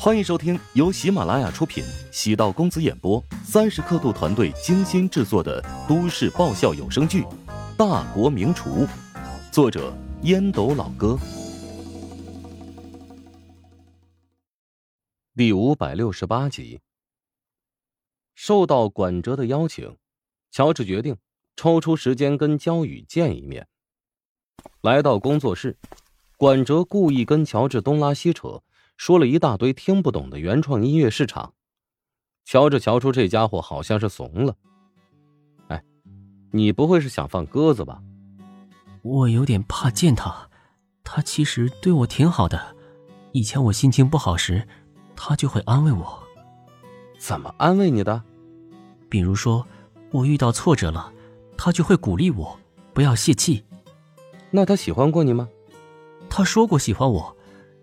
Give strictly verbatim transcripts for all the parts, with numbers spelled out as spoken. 欢迎收听由喜马拉雅出品，喜到公子演播，三十刻度团队精心制作的都市爆笑有声剧《大国名厨》，作者烟斗老哥。第五百六十八集。受到管哲的邀请，乔治决定抽出时间跟焦宇见一面。来到工作室，管哲故意跟乔治东拉西扯，说了一大堆听不懂的原创音乐市场。乔治瞧出这家伙好像是怂了。哎，你不会是想放鸽子吧？我有点怕见他，他其实对我挺好的，以前我心情不好时，他就会安慰我。怎么安慰你的？比如说我遇到挫折了，他就会鼓励我不要泄气。那他喜欢过你吗？他说过喜欢我，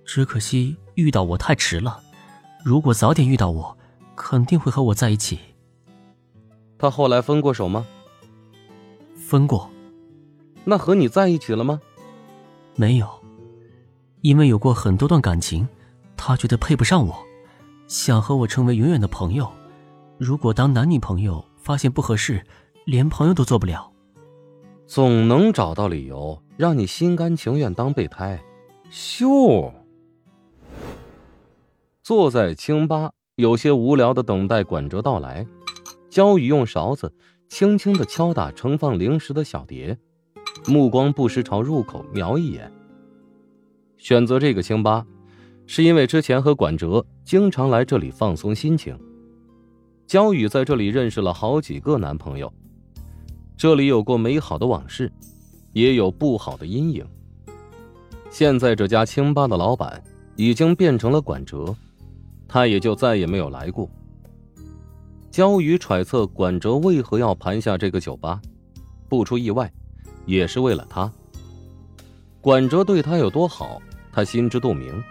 只可惜遇到我太迟了，如果早点遇到我，肯定会和我在一起。他后来分过手吗？分过。那和你在一起了吗？没有，因为有过很多段感情，他觉得配不上我，想和我成为永远的朋友，如果当男女朋友发现不合适，连朋友都做不了。总能找到理由让你心甘情愿当备胎。咻！坐在清吧，有些无聊的等待管哲到来。焦宇用勺子轻轻地敲打盛放零食的小碟，目光不时朝入口瞄一眼。选择这个清吧，是因为之前和管哲经常来这里放松心情。焦宇在这里认识了好几个男朋友，这里有过美好的往事，也有不好的阴影。现在这家清吧的老板已经变成了管哲，他也就再也没有来过。焦宇揣测管哲为何要盘下这个酒吧，不出意外也是为了他。管哲对他有多好，他心知肚明，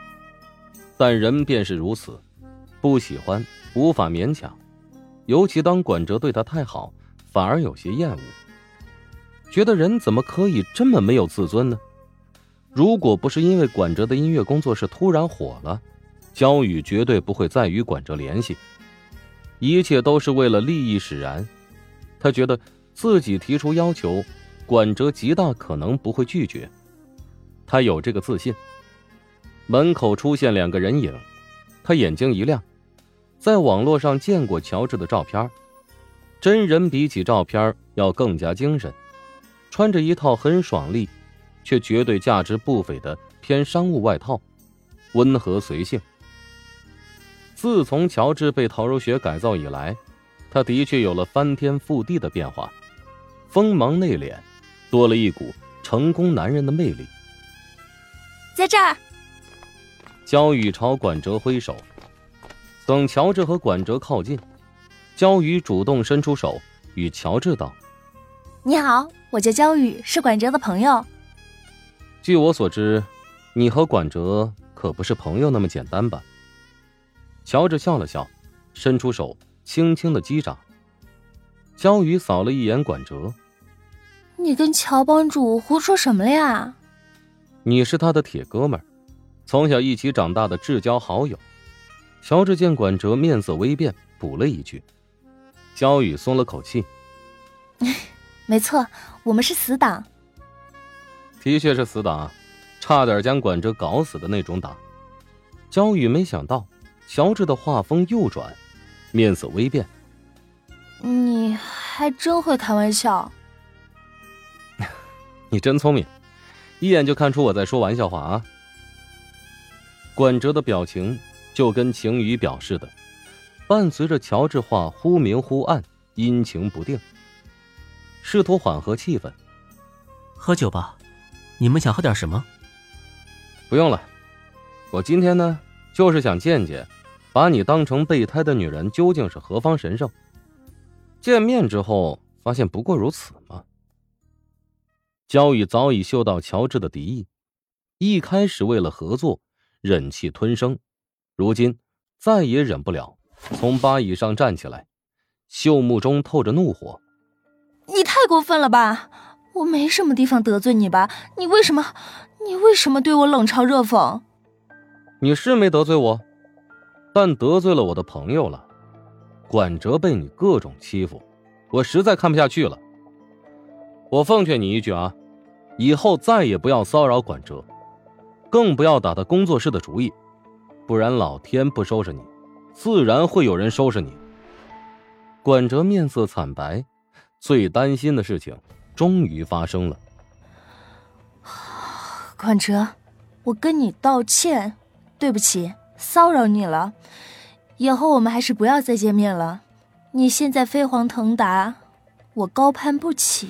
但人便是如此，不喜欢无法勉强，尤其当管哲对他太好，反而有些厌恶，觉得人怎么可以这么没有自尊呢？如果不是因为管哲的音乐工作室突然火了，焦宇绝对不会再与管哲联系，一切都是为了利益使然。他觉得自己提出要求，管哲极大可能不会拒绝，他有这个自信。门口出现两个人影，他眼睛一亮，在网络上见过乔治的照片，真人比起照片要更加精神，穿着一套很爽利却绝对价值不菲的偏商务外套，温和随性。自从乔治被陶柔学改造以来，他的确有了翻天覆地的变化，锋芒内敛，多了一股成功男人的魅力。在这儿，焦宇朝管哲挥手。等乔治和管哲靠近，焦宇主动伸出手与乔治道：你好，我叫焦宇，是管哲的朋友。据我所知，你和管哲可不是朋友那么简单吧？乔治笑了笑，伸出手轻轻的击掌。焦宇扫了一眼管哲：你跟乔帮主胡说什么了呀？你是他的铁哥们儿，从小一起长大的至交好友。乔治见管哲面色微变，补了一句。焦宇松了口气：没错，我们是死党。的确是死党，差点将管哲搞死的那种党。焦宇没想到乔治的画风右转，面色微变：你还真会开玩笑。你真聪明，一眼就看出我在说玩笑话啊。管哲的表情就跟晴雨表示的，伴随着乔治话忽明忽暗，阴晴不定，试图缓和气氛。喝酒吧，你们想喝点什么？不用了，我今天呢，就是想见见，把你当成备胎的女人究竟是何方神圣。见面之后，发现不过如此嘛。焦宇早已嗅到乔治的敌意，一开始为了合作，忍气吞声，如今再也忍不了，从吧椅上站起来，秀目中透着怒火。你太过分了吧，我没什么地方得罪你吧，你为什么你为什么对我冷嘲热讽？你是没得罪我，但得罪了我的朋友了，管哲被你各种欺负，我实在看不下去了。我奉劝你一句啊，以后再也不要骚扰管哲，更不要打他工作室的主意，不然老天不收拾你，自然会有人收拾你。管哲面色惨白，最担心的事情终于发生了。管哲，我跟你道歉，对不起，骚扰你了，以后我们还是不要再见面了。你现在飞黄腾达，我高攀不起。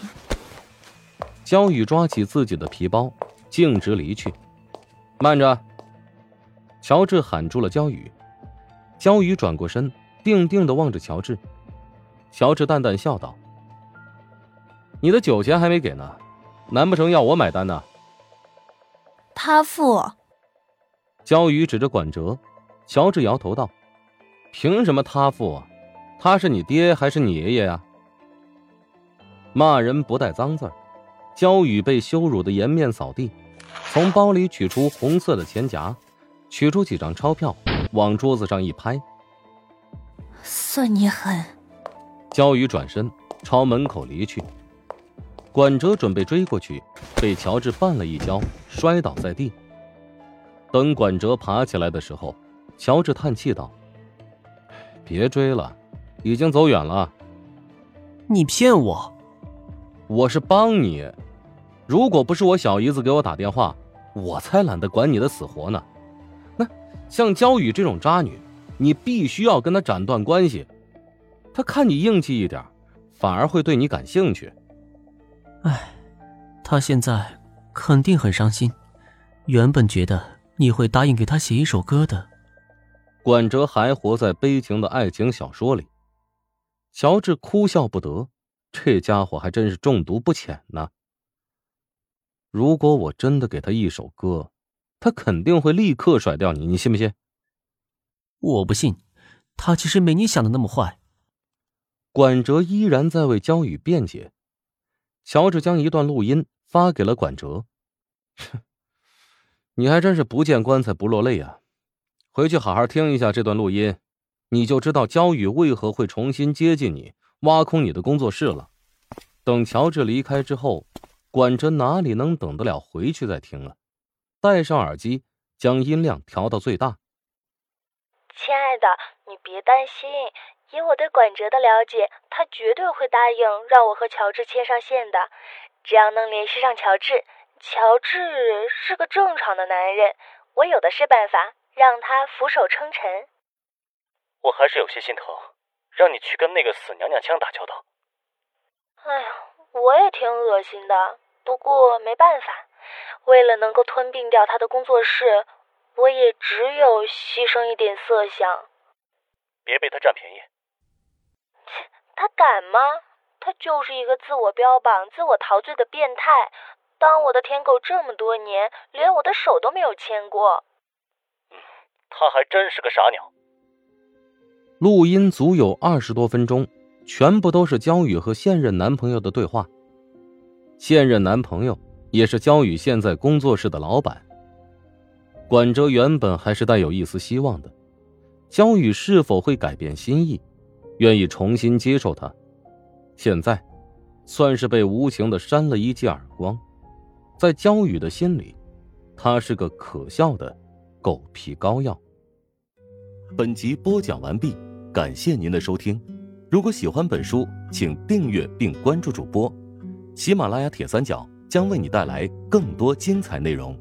焦雨抓起自己的皮包，径直离去。慢着！乔治喊住了焦雨。焦雨转过身，定定地望着乔治。乔治淡淡笑道：“你的酒钱还没给呢，难不成要我买单呢？”他付。焦雨指着管哲，乔治摇头道：“凭什么他付啊？他是你爹还是你爷爷呀？”骂人不带脏字儿，焦雨被羞辱的颜面扫地，从包里取出红色的钱夹，取出几张钞票，往桌子上一拍：“算你狠！”焦雨转身朝门口离去。管哲准备追过去，被乔治绊了一跤，摔倒在地。等管哲爬起来的时候，乔治叹气道：“别追了，已经走远了。”“你骗我！”“我是帮你，如果不是我小姨子给我打电话，我才懒得管你的死活呢。那像焦雨这种渣女，你必须要跟她斩断关系，她看你硬气一点，反而会对你感兴趣。”“唉，她现在肯定很伤心，原本觉得你会答应给他写一首歌的。”管哲还活在悲情的爱情小说里，乔治哭笑不得，这家伙还真是中毒不浅呢。如果我真的给他一首歌，他肯定会立刻甩掉你，你信不信？我不信，他其实没你想的那么坏。管哲依然在为焦雨辩解，乔治将一段录音发给了管哲。哼。你还真是不见棺材不落泪啊，回去好好听一下这段录音，你就知道焦雨为何会重新接近你，挖空你的工作室了。等乔治离开之后，管哲哪里能等得了回去再听了，戴上耳机，将音量调到最大。“亲爱的，你别担心，以我对管哲的了解，他绝对会答应让我和乔治牵上线的，只要能联系上乔治。乔治是个正常的男人，我有的是办法让他俯首称臣。”“我还是有些心疼，让你去跟那个死娘娘腔打交道。”“哎呀，我也挺恶心的，不过没办法，为了能够吞并掉他的工作室，我也只有牺牲一点色相。”“别被他占便宜。”“他敢吗？他就是一个自我标榜、自我陶醉的变态。当我的舔狗这么多年，连我的手都没有牵过。”“嗯，他还真是个傻鸟。”录音足有二十多分钟，全部都是焦雨和现任男朋友的对话。现任男朋友也是焦雨现在工作室的老板。管哲原本还是带有一丝希望的，焦雨是否会改变心意，愿意重新接受他，现在算是被无情的扇了一记耳光。在焦雨的心里，他是个可笑的狗皮膏药。本集播讲完毕，感谢您的收听。如果喜欢本书，请订阅并关注主播。喜马拉雅铁三角将为你带来更多精彩内容。